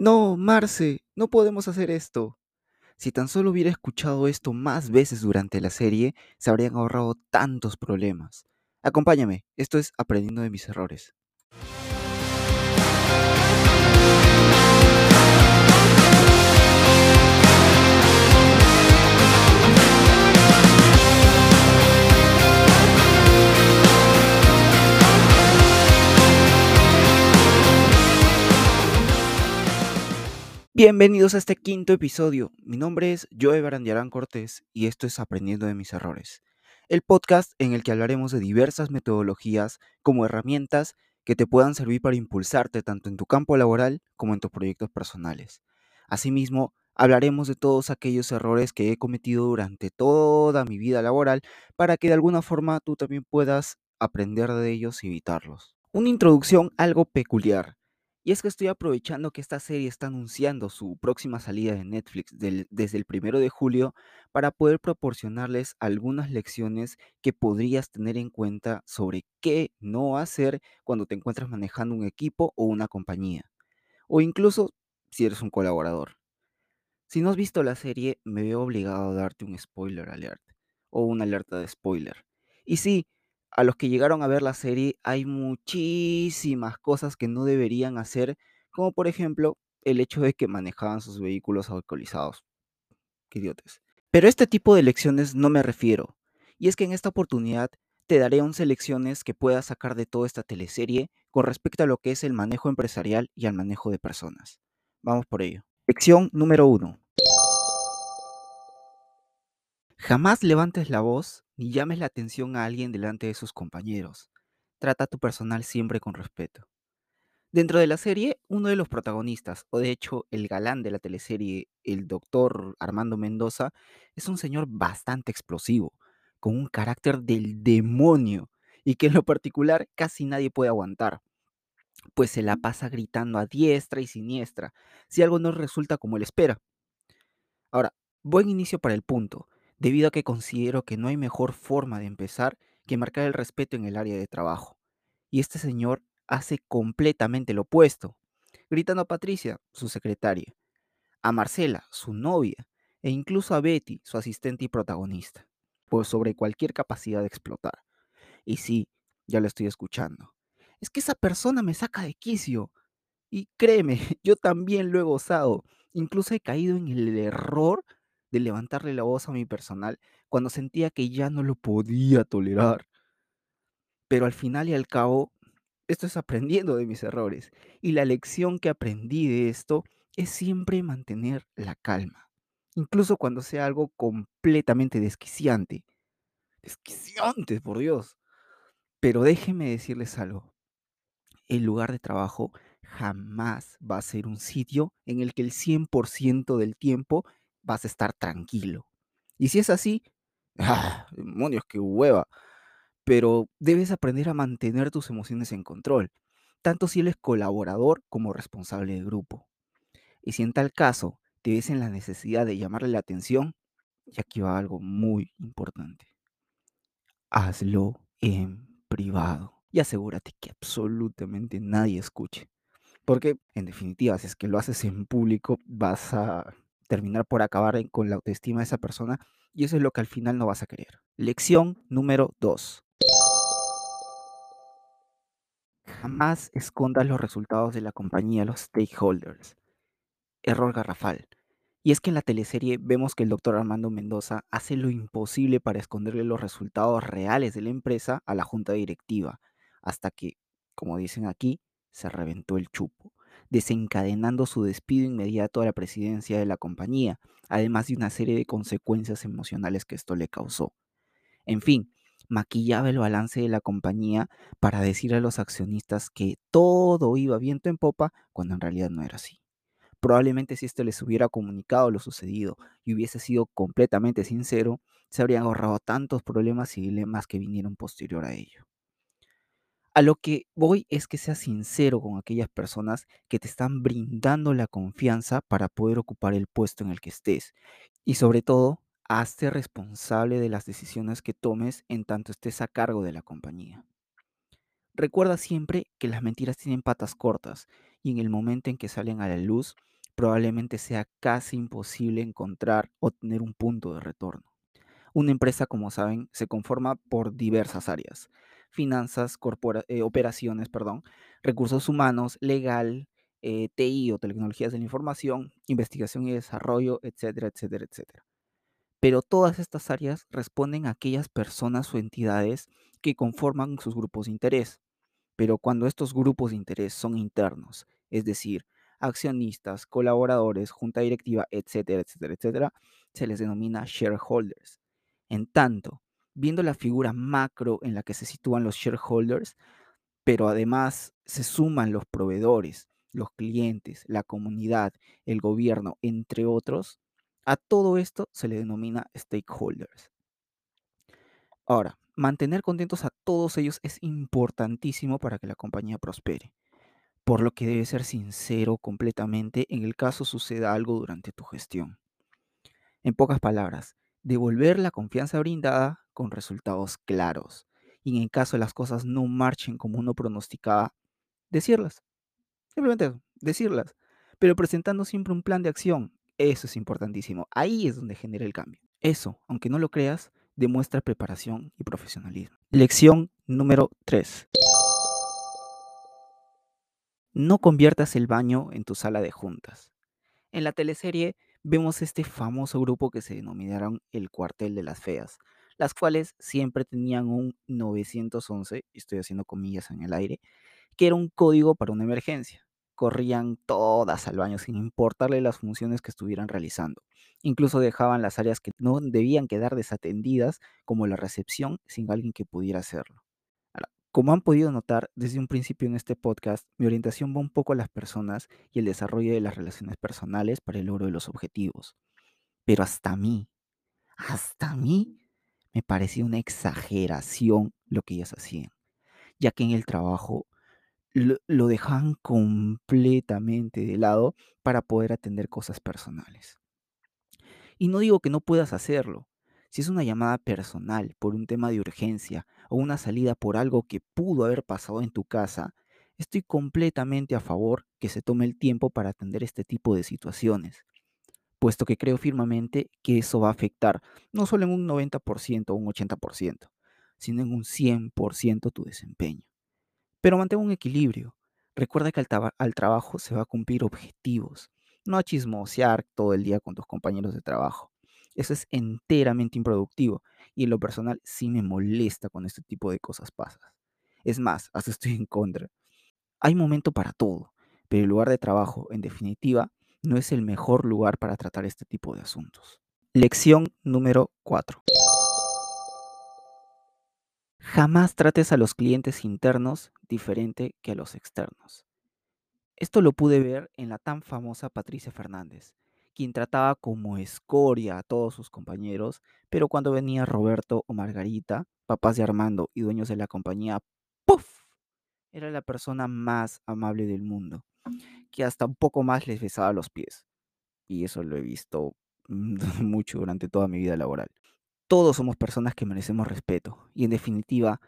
No, Marce, no podemos hacer esto. Si tan solo hubiera escuchado esto más veces durante la serie, se habrían ahorrado tantos problemas. Acompáñame, esto es Aprendiendo de Mis Errores. Bienvenidos a este quinto episodio. Mi nombre es Joe Barandiarán Cortés y esto es Aprendiendo de Mis Errores, el podcast en el que hablaremos de diversas metodologías como herramientas que te puedan servir para impulsarte tanto en tu campo laboral como en tus proyectos personales. Asimismo, hablaremos de todos aquellos errores que he cometido durante toda mi vida laboral para que de alguna forma tú también puedas aprender de ellos y evitarlos. Una introducción algo peculiar. Y es que estoy aprovechando que esta serie está anunciando su próxima salida de Netflix desde el 1 de julio para poder proporcionarles algunas lecciones que podrías tener en cuenta sobre qué no hacer cuando te encuentras manejando un equipo o una compañía, o incluso si eres un colaborador. Si no has visto la serie, me veo obligado a darte un spoiler alert o una alerta de spoiler. Y sí, a los que llegaron a ver la serie hay muchísimas cosas que no deberían hacer, como por ejemplo el hecho de que manejaban sus vehículos alcoholizados. ¡Qué idiotes! Pero a este tipo de lecciones no me refiero, y es que en esta oportunidad te daré 11 lecciones que puedas sacar de toda esta teleserie con respecto a lo que es el manejo empresarial y al manejo de personas. Vamos por ello. Lección número 1. Jamás levantes la voz ni llames la atención a alguien delante de sus compañeros. Trata a tu personal siempre con respeto. Dentro de la serie, uno de los protagonistas, o de hecho el galán de la teleserie, el doctor Armando Mendoza, es un señor bastante explosivo, con un carácter del demonio, y que en lo particular casi nadie puede aguantar, pues se la pasa gritando a diestra y siniestra, si algo no resulta como él espera. Ahora, buen inicio para el punto, debido a que considero que no hay mejor forma de empezar que marcar el respeto en el área de trabajo. Y este señor hace completamente lo opuesto, gritando a Patricia, su secretaria, a Marcela, su novia, e incluso a Betty, su asistente y protagonista, por sobre cualquier capacidad de explotar. Y sí, ya lo estoy escuchando. Es que esa persona me saca de quicio. Y créeme, yo también lo he gozado. Incluso he caído en el error de levantarle la voz a mi personal cuando sentía que ya no lo podía tolerar. Pero al final y al cabo, esto es aprendiendo de mis errores. Y la lección que aprendí de esto es siempre mantener la calma, incluso cuando sea algo completamente desquiciante. ¡Desquiciante, por Dios! Pero déjenme decirles algo. El lugar de trabajo jamás va a ser un sitio en el que el 100% del tiempo vas a estar tranquilo. Y si es así, demonios, qué hueva. Pero debes aprender a mantener tus emociones en control, tanto si eres colaborador como responsable de grupo. Y si en tal caso te ves en la necesidad de llamarle la atención, y aquí va algo muy importante, hazlo en privado y asegúrate que absolutamente nadie escuche. Porque, en definitiva, si es que lo haces en público, vas a terminar por acabar con la autoestima de esa persona y eso es lo que al final no vas a querer. Lección número 2. Jamás escondas los resultados de la compañía a los stakeholders. Error garrafal. Y es que en la teleserie vemos que el doctor Armando Mendoza hace lo imposible para esconderle los resultados reales de la empresa a la junta directiva, hasta que, como dicen aquí, se reventó el chupo, desencadenando su despido inmediato a la presidencia de la compañía, además de una serie de consecuencias emocionales que esto le causó. En fin, maquillaba el balance de la compañía para decir a los accionistas que todo iba viento en popa, cuando en realidad no era así. Probablemente si esto les hubiera comunicado lo sucedido y hubiese sido completamente sincero, se habrían ahorrado tantos problemas y dilemas que vinieron posterior a ello. A lo que voy es que seas sincero con aquellas personas que te están brindando la confianza para poder ocupar el puesto en el que estés. Y sobre todo, hazte responsable de las decisiones que tomes en tanto estés a cargo de la compañía. Recuerda siempre que las mentiras tienen patas cortas y en el momento en que salen a la luz, probablemente sea casi imposible encontrar o tener un punto de retorno. Una empresa, como saben, se conforma por diversas áreas: finanzas, operaciones, recursos humanos, legal, TI o tecnologías de la información, investigación y desarrollo, etcétera, etcétera, etcétera. Pero todas estas áreas responden a aquellas personas o entidades que conforman sus grupos de interés. Pero cuando estos grupos de interés son internos, es decir, accionistas, colaboradores, junta directiva, etcétera, etcétera, etcétera, se les denomina shareholders. En tanto, viendo la figura macro en la que se sitúan los shareholders, pero además se suman los proveedores, los clientes, la comunidad, el gobierno, entre otros, a todo esto se le denomina stakeholders. Ahora, mantener contentos a todos ellos es importantísimo para que la compañía prospere, por lo que debe ser sincero completamente en el caso suceda algo durante tu gestión. En pocas palabras, devolver la confianza brindada con resultados claros y en caso las cosas no marchen como uno pronosticaba, decirlas. Simplemente eso, decirlas, pero presentando siempre un plan de acción. Eso es importantísimo. Ahí es donde genera el cambio. Eso, aunque no lo creas, demuestra preparación y profesionalismo. Lección número 3. No conviertas el baño en tu sala de juntas. En la teleserie vemos este famoso grupo que se denominaron el Cuartel de las Feas, las cuales siempre tenían un 911, estoy haciendo comillas en el aire, que era un código para una emergencia. Corrían todas al baño sin importarle las funciones que estuvieran realizando. Incluso dejaban las áreas que no debían quedar desatendidas, como la recepción, sin alguien que pudiera hacerlo. Ahora, como han podido notar desde un principio en este podcast, mi orientación va un poco a las personas y el desarrollo de las relaciones personales para el logro de los objetivos. Pero hasta a mí, me parecía una exageración lo que ellas hacían, ya que en el trabajo lo dejaban completamente de lado para poder atender cosas personales. Y no digo que no puedas hacerlo. Si es una llamada personal por un tema de urgencia o una salida por algo que pudo haber pasado en tu casa, estoy completamente a favor que se tome el tiempo para atender este tipo de situaciones, puesto que creo firmemente que eso va a afectar no solo en un 90% o un 80%, sino en un 100% tu desempeño. Pero mantén un equilibrio. Recuerda que al trabajo se va a cumplir objetivos, no a chismosear todo el día con tus compañeros de trabajo. Eso es enteramente improductivo y en lo personal sí me molesta cuando este tipo de cosas pasan. Es más, hasta estoy en contra. Hay momento para todo, pero el lugar de trabajo, en definitiva, no es el mejor lugar para tratar este tipo de asuntos. Lección número 4. Jamás trates a los clientes internos diferente que a los externos. Esto lo pude ver en la tan famosa Patricia Fernández, quien trataba como escoria a todos sus compañeros, pero cuando venía Roberto o Margarita, papás de Armando y dueños de la compañía, ¡puf!, era la persona más amable del mundo, que hasta un poco más les besaba los pies. Y eso lo he visto mucho durante toda mi vida laboral. Todos somos personas que merecemos respeto y en definitiva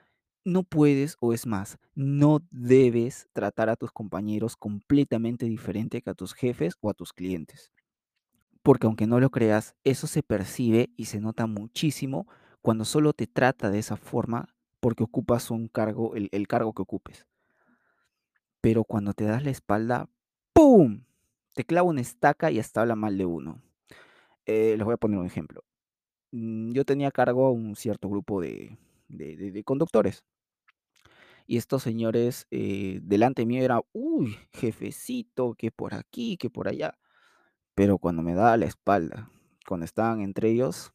no puedes o es más, no debes tratar a tus compañeros completamente diferente que a tus jefes o a tus clientes. Porque aunque no lo creas, eso se percibe y se nota muchísimo cuando solo te trata de esa forma porque ocupas un cargo, el cargo que ocupes. Pero cuando te das la espalda, ¡pum!, te clava una estaca y hasta habla mal de uno. Les voy a poner un ejemplo. Yo tenía a cargo a un cierto grupo de conductores. Y estos señores, delante mío era, uy, jefecito, que por aquí, que por allá. Pero cuando me daba la espalda, cuando estaban entre ellos,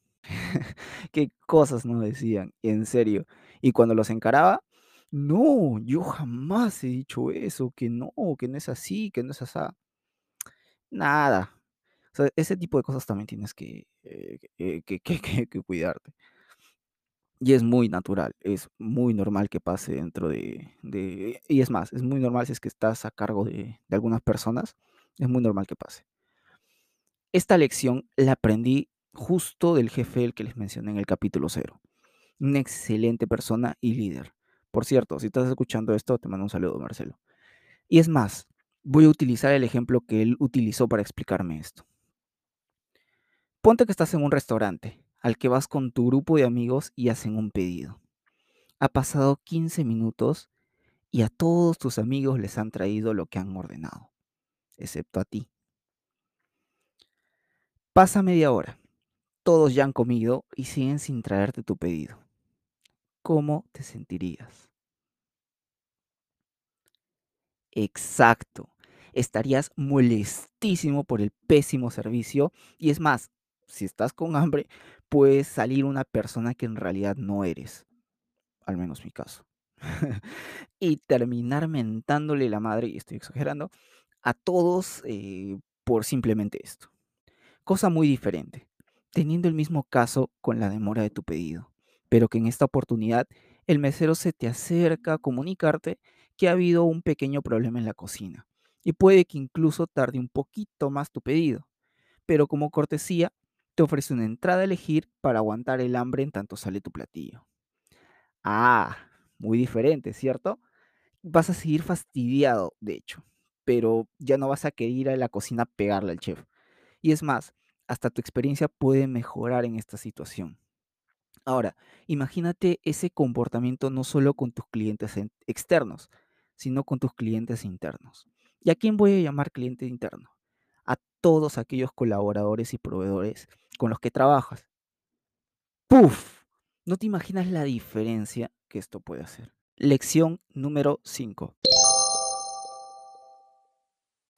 qué cosas no decían, en serio. Y cuando los encaraba, no, yo jamás he dicho eso, que no es así, que no es así. Nada. O sea, ese tipo de cosas también tienes que cuidarte. Y es muy natural, es muy normal que pase dentro de... Y es más, es muy normal si es que estás a cargo de algunas personas, es muy normal que pase. Esta lección la aprendí justo del jefe del que les mencioné en el capítulo 0. Una excelente persona y líder. Por cierto, si estás escuchando esto, te mando un saludo, Marcelo. Y es más, voy a utilizar el ejemplo que él utilizó para explicarme esto. Ponte que estás en un restaurante al que vas con tu grupo de amigos y hacen un pedido. Ha pasado 15 minutos y a todos tus amigos les han traído lo que han ordenado, excepto a ti. Pasa media hora, todos ya han comido y siguen sin traerte tu pedido. ¿Cómo te sentirías? Exacto, estarías molestísimo por el pésimo servicio y es más, si estás con hambre, puedes salir una persona que en realidad no eres. Al menos mi caso. Y terminar mentándole la madre, y estoy exagerando, a todos por simplemente esto. Cosa muy diferente, teniendo el mismo caso con la demora de tu pedido, pero que en esta oportunidad el mesero se te acerca a comunicarte que ha habido un pequeño problema en la cocina y puede que incluso tarde un poquito más tu pedido, pero como cortesía te ofrece una entrada a elegir para aguantar el hambre en tanto sale tu platillo. Ah, muy diferente, ¿cierto? Vas a seguir fastidiado, de hecho, pero ya no vas a querer ir a la cocina a pegarle al chef. Y es más, hasta tu experiencia puede mejorar en esta situación. Ahora, imagínate ese comportamiento no solo con tus clientes externos, sino con tus clientes internos. ¿Y a quién voy a llamar cliente interno? A todos aquellos colaboradores y proveedores con los que trabajas. ¡Puf! No te imaginas la diferencia que esto puede hacer. Lección número 5.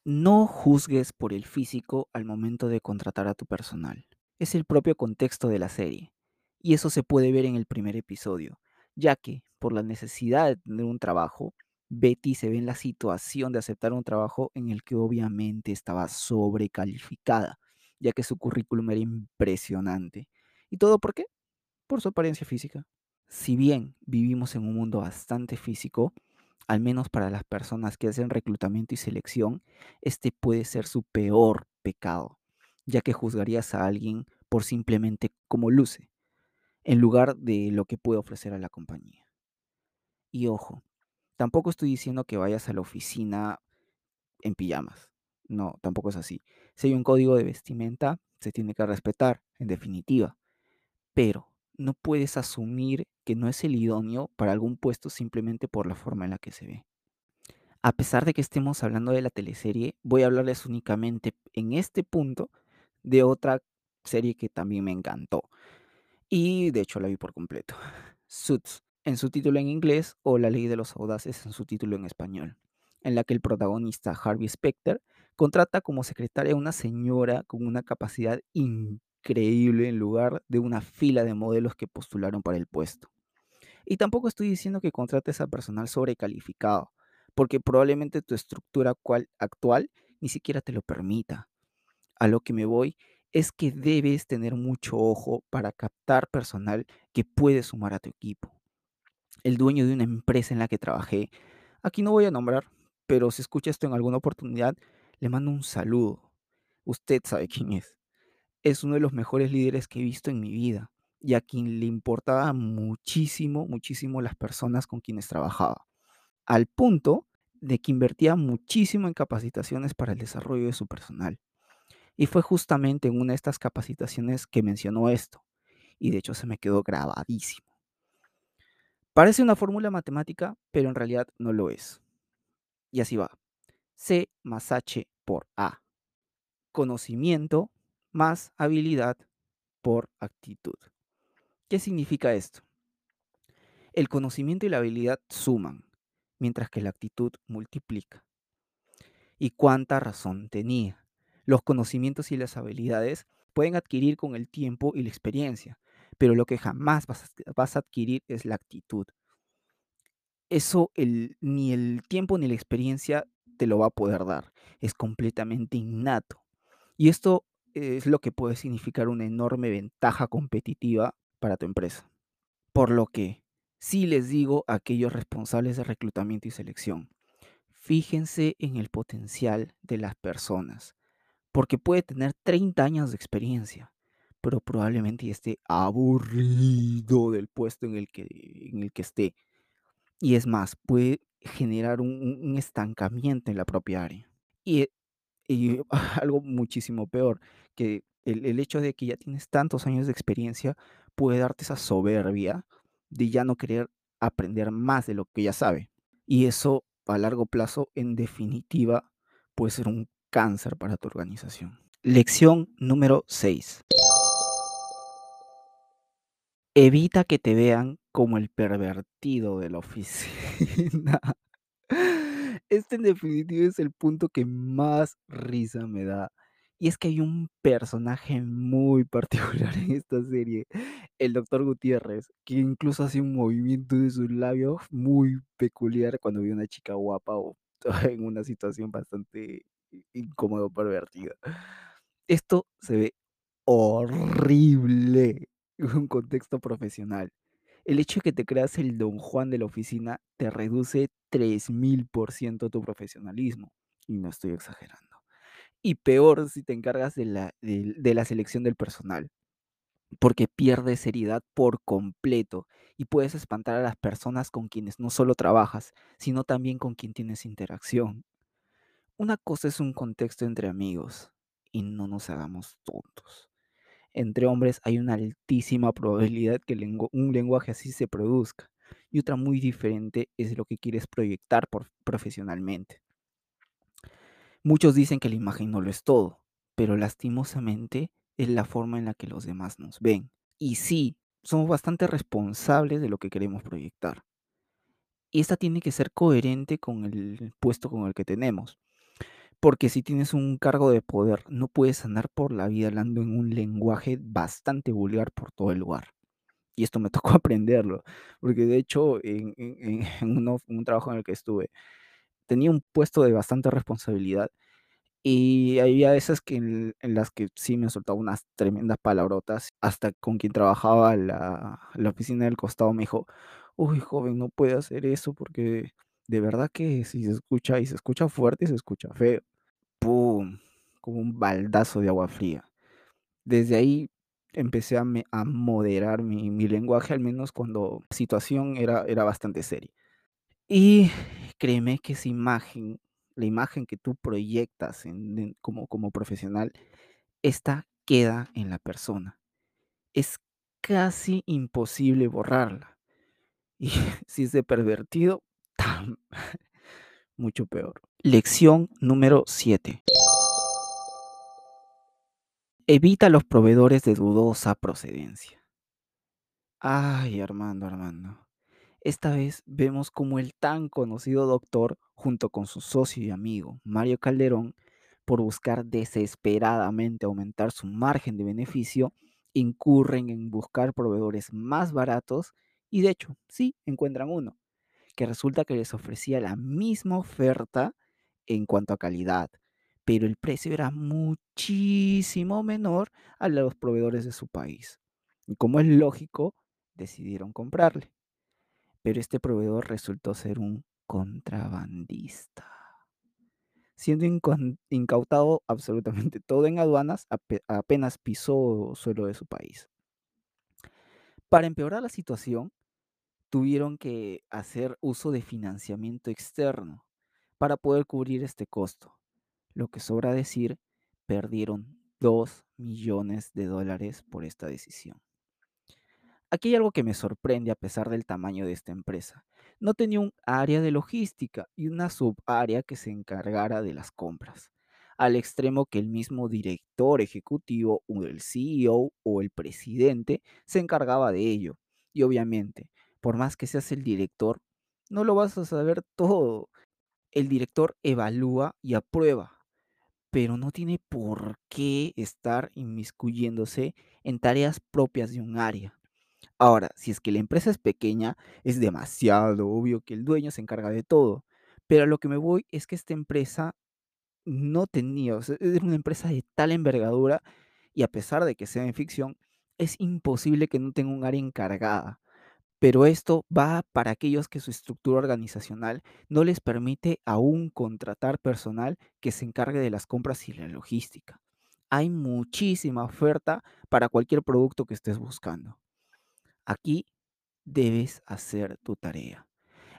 No juzgues por el físico al momento de contratar a tu personal. Es el propio contexto de la serie. Y eso se puede ver en el primer episodio, ya que, por la necesidad de tener un trabajo, Betty se ve en la situación de aceptar un trabajo en el que obviamente estaba sobrecalificada, ya que su currículum era impresionante. ¿Y todo por qué? Por su apariencia física. Si bien vivimos en un mundo bastante físico, al menos para las personas que hacen reclutamiento y selección, este puede ser su peor pecado, ya que juzgarías a alguien por simplemente cómo luce, en lugar de lo que puede ofrecer a la compañía. Y ojo, tampoco estoy diciendo que vayas a la oficina en pijamas. No, tampoco es así. Si hay un código de vestimenta, se tiene que respetar, en definitiva. Pero no puedes asumir que no es el idóneo para algún puesto simplemente por la forma en la que se ve. A pesar de que estemos hablando de la teleserie, voy a hablarles únicamente en este punto de otra serie que también me encantó. Y de hecho la vi por completo. Suits, en su título en inglés, o La Ley de los Audaces, en su título en español, en la que el protagonista Harvey Specter contrata como secretaria a una señora con una capacidad increíble en lugar de una fila de modelos que postularon para el puesto. Y tampoco estoy diciendo que contrates a personal sobrecalificado, porque probablemente tu estructura actual ni siquiera te lo permita. A lo que me voy es que debes tener mucho ojo para captar personal que puede sumar a tu equipo. El dueño de una empresa en la que trabajé, aquí no voy a nombrar, pero si escucha esto en alguna oportunidad, le mando un saludo. Usted sabe quién es. Es uno de los mejores líderes que he visto en mi vida y a quien le importaba muchísimo, muchísimo las personas con quienes trabajaba, al punto de que invertía muchísimo en capacitaciones para el desarrollo de su personal. Y fue justamente en una de estas capacitaciones que mencionó esto, y de hecho se me quedó grabadísimo. Parece una fórmula matemática, pero en realidad no lo es. Y así va. C más H por A. Conocimiento más habilidad por actitud. ¿Qué significa esto? El conocimiento y la habilidad suman, mientras que la actitud multiplica. ¿Y cuánta razón tenía? Los conocimientos y las habilidades pueden adquirir con el tiempo y la experiencia, pero lo que jamás vas a adquirir es la actitud. Eso ni el tiempo ni la experiencia te lo va a poder dar. Es completamente innato. Y esto es lo que puede significar una enorme ventaja competitiva para tu empresa. Por lo que sí les digo a aquellos responsables de reclutamiento y selección, fíjense en el potencial de las personas, porque puede tener 30 años de experiencia, pero probablemente esté aburrido del puesto en el que esté. Y es más, puede generar un estancamiento en la propia área. Y, y algo muchísimo peor, que el hecho de que ya tienes tantos años de experiencia puede darte esa soberbia de ya no querer aprender más de lo que ya sabe. Y eso a largo plazo, en definitiva, puede ser un cáncer para tu organización. Lección número 6. Evita que te vean como el pervertido de la oficina. Este en definitiva es el punto que más risa me da. Y es que hay un personaje muy particular en esta serie, el doctor Gutiérrez, que incluso hace un movimiento de sus labios muy peculiar cuando ve a una chica guapa o en una situación bastante incómoda o pervertida. Esto se ve horrible en un contexto profesional. El hecho de que te creas el Don Juan de la oficina te reduce 3000% tu profesionalismo. Y no estoy exagerando. Y peor si te encargas de la selección del personal, porque pierdes seriedad por completo y puedes espantar a las personas con quienes no solo trabajas, sino también con quien tienes interacción. Una cosa es un contexto entre amigos, y no nos hagamos tontos. Entre hombres hay una altísima probabilidad que un lenguaje así se produzca, y otra muy diferente es lo que quieres proyectar profesionalmente. Muchos dicen que la imagen no lo es todo, pero lastimosamente es la forma en la que los demás nos ven. Y sí, somos bastante responsables de lo que queremos proyectar. Y esta tiene que ser coherente con el puesto con el que tenemos. Porque si tienes un cargo de poder, no puedes andar por la vida hablando en un lenguaje bastante vulgar por todo el lugar. Y esto me tocó aprenderlo, porque de hecho en un trabajo en el que estuve, tenía un puesto de bastante responsabilidad y había veces que en las que sí me soltaba unas tremendas palabrotas. Hasta con quien trabajaba la oficina del costado me dijo: uy, joven, no puede hacer eso porque de verdad que si se escucha, y se escucha fuerte y se escucha feo. ¡Pum! Como un baldazo de agua fría. Desde ahí empecé a moderar mi lenguaje, al menos cuando la situación era bastante seria. Y créeme que esa imagen, la imagen que tú proyectas como profesional, esta queda en la persona. Es casi imposible borrarla. Y si es de pervertido, ¡tam! Mucho peor. Lección número 7. Evita los proveedores de dudosa procedencia. Ay, Armando. Esta vez vemos cómo el tan conocido doctor, junto con su socio y amigo Mario Calderón, por buscar desesperadamente aumentar su margen de beneficio, incurren en buscar proveedores más baratos y de hecho, sí, encuentran uno, que resulta que les ofrecía la misma oferta en cuanto a calidad, pero el precio era muchísimo menor a los proveedores de su país. Y como es lógico, decidieron comprarle. Pero este proveedor resultó ser un contrabandista, siendo incautado absolutamente todo en aduanas, apenas pisó suelo de su país. Para empeorar la situación, tuvieron que hacer uso de financiamiento externo para poder cubrir este costo. Lo que sobra decir, perdieron $2 millones por esta decisión. Aquí hay algo que me sorprende a pesar del tamaño de esta empresa. No tenía un área de logística y una subárea que se encargara de las compras, al extremo que el mismo director ejecutivo o el CEO o el presidente se encargaba de ello. Y obviamente, por más que seas el director, no lo vas a saber todo. El director evalúa y aprueba, pero no tiene por qué estar inmiscuyéndose en tareas propias de un área. Ahora, si es que la empresa es pequeña, es demasiado obvio que el dueño se encarga de todo. Pero a lo que me voy es que esta empresa no tenía, o sea, es una empresa de tal envergadura y a pesar de que sea en ficción, es imposible que no tenga un área encargada. Pero esto va para aquellos que su estructura organizacional no les permite aún contratar personal que se encargue de las compras y la logística. Hay muchísima oferta para cualquier producto que estés buscando. Aquí debes hacer tu tarea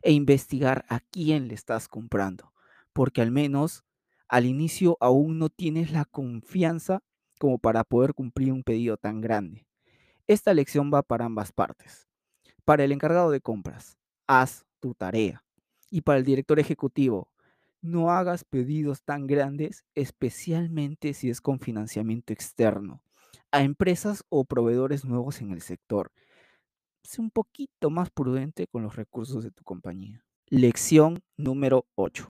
e investigar a quién le estás comprando, porque al menos al inicio aún no tienes la confianza como para poder cumplir un pedido tan grande. Esta lección va para ambas partes. Para el encargado de compras, haz tu tarea. Y para el director ejecutivo, no hagas pedidos tan grandes, especialmente si es con financiamiento externo, a empresas o proveedores nuevos en el sector. Sé un poquito más prudente con los recursos de tu compañía. Lección número 8.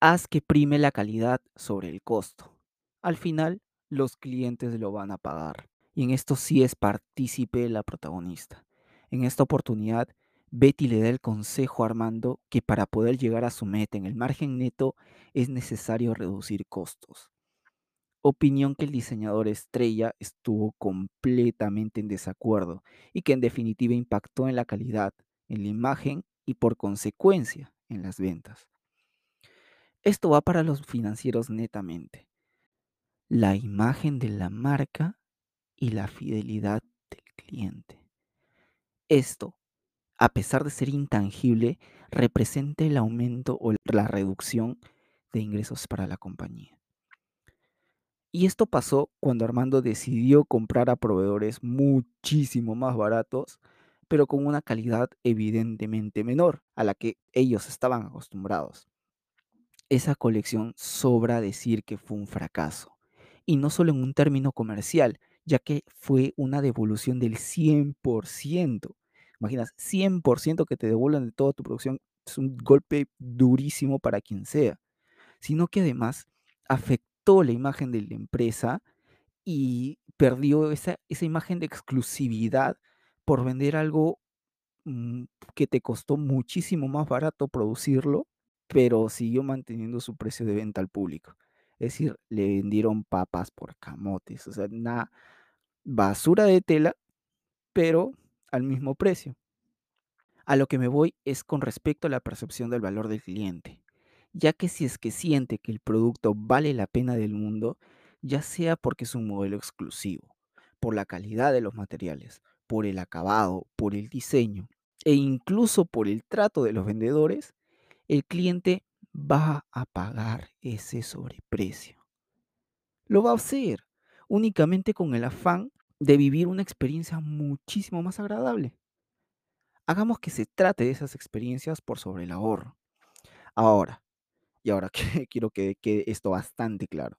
Haz que prime la calidad sobre el costo. Al final, los clientes lo van a pagar. Y en esto sí es partícipe la protagonista. En esta oportunidad, Betty le da el consejo a Armando que para poder llegar a su meta en el margen neto es necesario reducir costos. Opinión que el diseñador estrella estuvo completamente en desacuerdo y que en definitiva impactó en la calidad, en la imagen y por consecuencia en las ventas. Esto va para los financieros netamente. La imagen de la marca y la fidelidad del cliente. Esto, a pesar de ser intangible, representa el aumento o la reducción de ingresos para la compañía. Y esto pasó cuando Armando decidió comprar a proveedores muchísimo más baratos, pero con una calidad evidentemente menor a la que ellos estaban acostumbrados. Esa colección sobra decir que fue un fracaso, y no solo en un término comercial, ya que fue una devolución del 100%. Imaginas, 100% que te devuelvan de toda tu producción es un golpe durísimo para quien sea, sino que además afectó la imagen de la empresa y perdió esa imagen de exclusividad por vender algo que te costó muchísimo más barato producirlo, pero siguió manteniendo su precio de venta al público. Es decir, le vendieron papas por camotes, o sea, una basura de tela, pero al mismo precio. A lo que me voy es con respecto a la percepción del valor del cliente, ya que si es que siente que el producto vale la pena del mundo, ya sea porque es un modelo exclusivo, por la calidad de los materiales, por el acabado, por el diseño e incluso por el trato de los vendedores, el cliente va a pagar ese sobreprecio. Lo va a hacer únicamente con el afán de vivir una experiencia muchísimo más agradable. Hagamos que se trate de esas experiencias por sobre el ahorro. Ahora que quiero que quede esto bastante claro.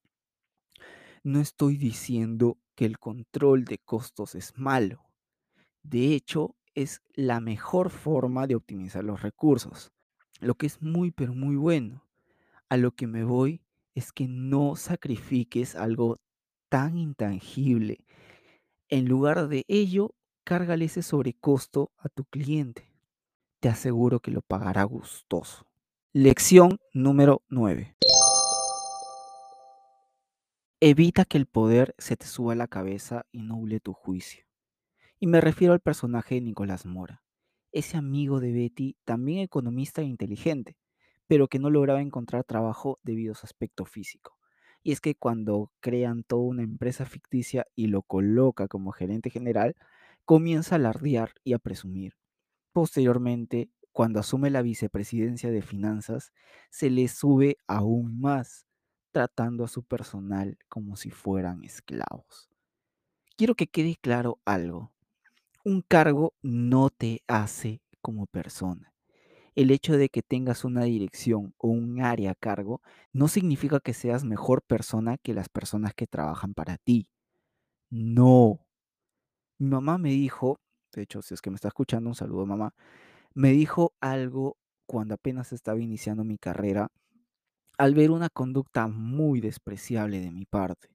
No estoy diciendo que el control de costos es malo. De hecho, es la mejor forma de optimizar los recursos, lo que es muy, pero muy bueno. A lo que me voy es que no sacrifiques algo tan intangible. En lugar de ello, cárgale ese sobrecosto a tu cliente. Te aseguro que lo pagará gustoso. Lección número 9. Evita que el poder se te suba a la cabeza y nuble tu juicio. Y me refiero al personaje de Nicolás Mora, ese amigo de Betty, también economista e inteligente, pero que no lograba encontrar trabajo debido a su aspecto físico. Y es que cuando crean toda una empresa ficticia y lo coloca como gerente general, comienza a alardear y a presumir. Posteriormente, cuando asume la vicepresidencia de finanzas, se le sube aún más, tratando a su personal como si fueran esclavos. Quiero que quede claro algo. Un cargo no te hace como persona. El hecho de que tengas una dirección o un área a cargo no significa que seas mejor persona que las personas que trabajan para ti. No. Mi mamá me dijo, de hecho, si es que me está escuchando, un saludo, mamá. Me dijo algo cuando apenas estaba iniciando mi carrera al ver una conducta muy despreciable de mi parte.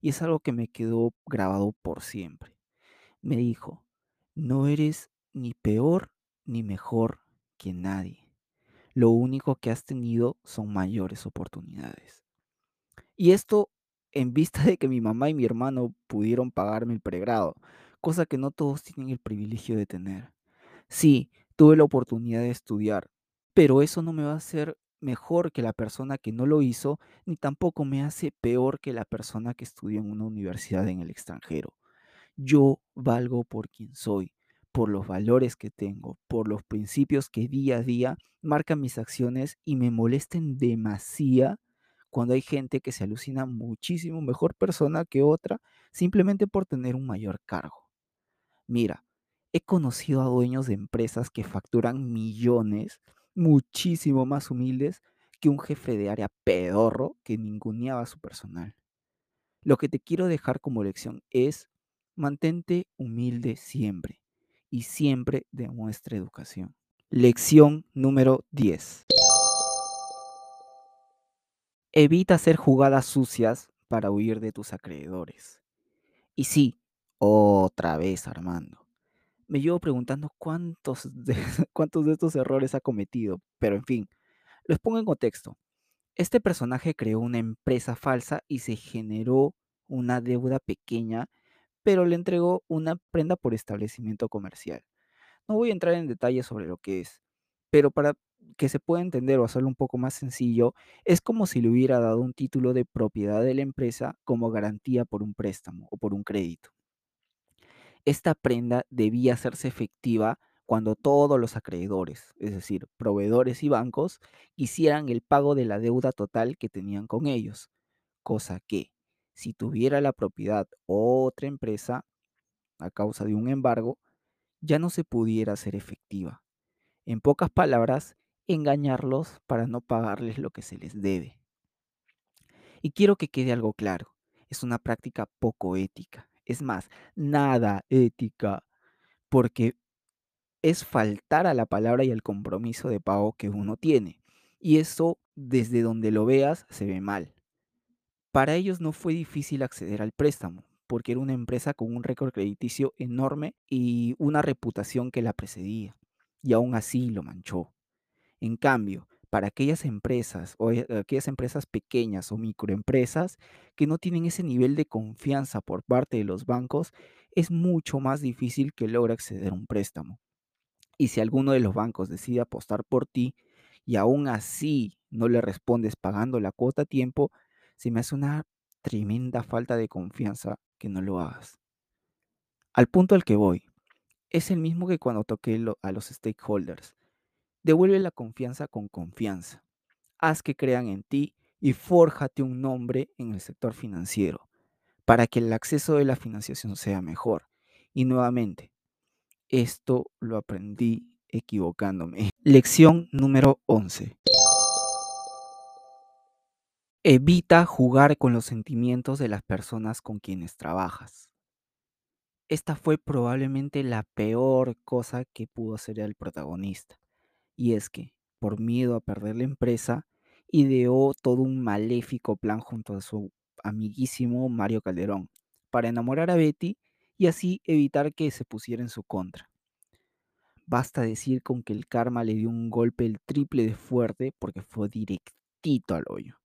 Y es algo que me quedó grabado por siempre. Me dijo, no eres ni peor ni mejor que nadie. Lo único que has tenido son mayores oportunidades. Y esto en vista de que mi mamá y mi hermano pudieron pagarme el pregrado, cosa que no todos tienen el privilegio de tener. Sí, tuve la oportunidad de estudiar, pero eso no me va a hacer mejor que la persona que no lo hizo, ni tampoco me hace peor que la persona que estudió en una universidad en el extranjero. Yo valgo por quien soy, por los valores que tengo, por los principios que día a día marcan mis acciones, y me molesten demasiado cuando hay gente que se alucina muchísimo mejor persona que otra simplemente por tener un mayor cargo. Mira, he conocido a dueños de empresas que facturan millones, muchísimo más humildes que un jefe de área pedorro que ninguneaba a su personal. Lo que te quiero dejar como lección es: mantente humilde siempre y siempre demuestra educación. Lección número 10. Evita hacer jugadas sucias para huir de tus acreedores. Y sí, otra vez Armando. Me llevo preguntando cuántos de estos errores ha cometido, pero en fin, los pongo en contexto. Este personaje creó una empresa falsa y se generó una deuda pequeña, pero le entregó una prenda por establecimiento comercial. No voy a entrar en detalles sobre lo que es, pero para que se pueda entender o hacerlo un poco más sencillo, es como si le hubiera dado un título de propiedad de la empresa como garantía por un préstamo o por un crédito. Esta prenda debía hacerse efectiva cuando todos los acreedores, es decir, proveedores y bancos, hicieran el pago de la deuda total que tenían con ellos, cosa que, si tuviera la propiedad otra empresa, a causa de un embargo, ya no se pudiera hacer efectiva. En pocas palabras, engañarlos para no pagarles lo que se les debe. Y quiero que quede algo claro, es una práctica poco ética, es más, nada ética, porque es faltar a la palabra y al compromiso de pago que uno tiene, y eso, desde donde lo veas, se ve mal. Para ellos no fue difícil acceder al préstamo, porque era una empresa con un récord crediticio enorme y una reputación que la precedía, y aún así lo manchó. En cambio, para aquellas empresas o pequeñas o microempresas que no tienen ese nivel de confianza por parte de los bancos, es mucho más difícil que logre acceder a un préstamo. Y si alguno de los bancos decide apostar por ti y aún así no le respondes pagando la cuota a tiempo, se me hace una tremenda falta de confianza que no lo hagas. Al punto al que voy, es el mismo que cuando toqué a los stakeholders. Devuelve la confianza con confianza. Haz que crean en ti y fórjate un nombre en el sector financiero para que el acceso de la financiación sea mejor. Y nuevamente, esto lo aprendí equivocándome. Lección número 11. Evita jugar con los sentimientos de las personas con quienes trabajas. Esta fue probablemente la peor cosa que pudo hacer el protagonista. Y es que, por miedo a perder la empresa, ideó todo un maléfico plan junto a su amiguísimo Mario Calderón para enamorar a Betty y así evitar que se pusiera en su contra. Basta decir con que el karma le dio un golpe el triple de fuerte porque fue directito al hoyo.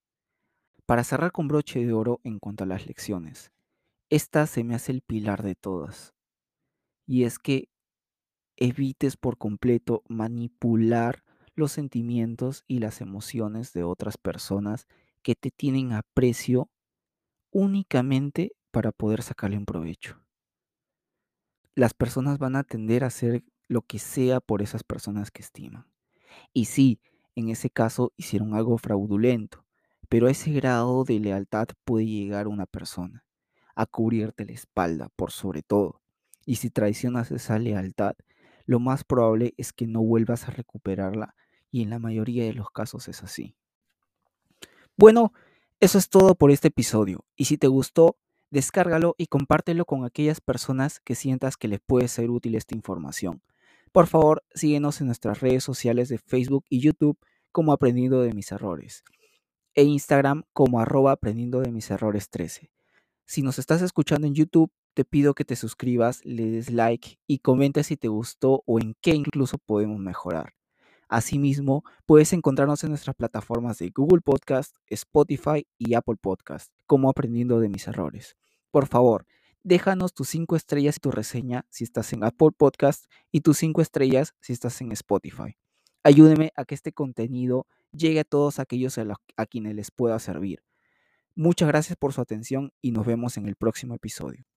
Para cerrar con broche de oro en cuanto a las lecciones, esta se me hace el pilar de todas. Y es que evites por completo manipular los sentimientos y las emociones de otras personas que te tienen aprecio únicamente para poder sacarle un provecho. Las personas van a tender a hacer lo que sea por esas personas que estiman. Y sí, en ese caso hicieron algo fraudulento. Pero a ese grado de lealtad puede llegar una persona a cubrirte la espalda, por sobre todo. Y si traicionas esa lealtad, lo más probable es que no vuelvas a recuperarla, y en la mayoría de los casos es así. Bueno, eso es todo por este episodio. Y si te gustó, descárgalo y compártelo con aquellas personas que sientas que les puede ser útil esta información. Por favor, síguenos en nuestras redes sociales de Facebook y YouTube como Aprendiendo de Mis Errores, e Instagram como @aprendiendodemis errores 13. Si nos estás escuchando en YouTube, te pido que te suscribas, le des like y comentes si te gustó o en qué incluso podemos mejorar. Asimismo, puedes encontrarnos en nuestras plataformas de Google Podcast, Spotify y Apple Podcast como Aprendiendo de Mis Errores. Por favor, déjanos tus 5 estrellas y tu reseña si estás en Apple Podcast y tus 5 estrellas si estás en Spotify. Ayúdeme a que este contenido llegue a todos aquellos a quienes les pueda servir. Muchas gracias por su atención y nos vemos en el próximo episodio.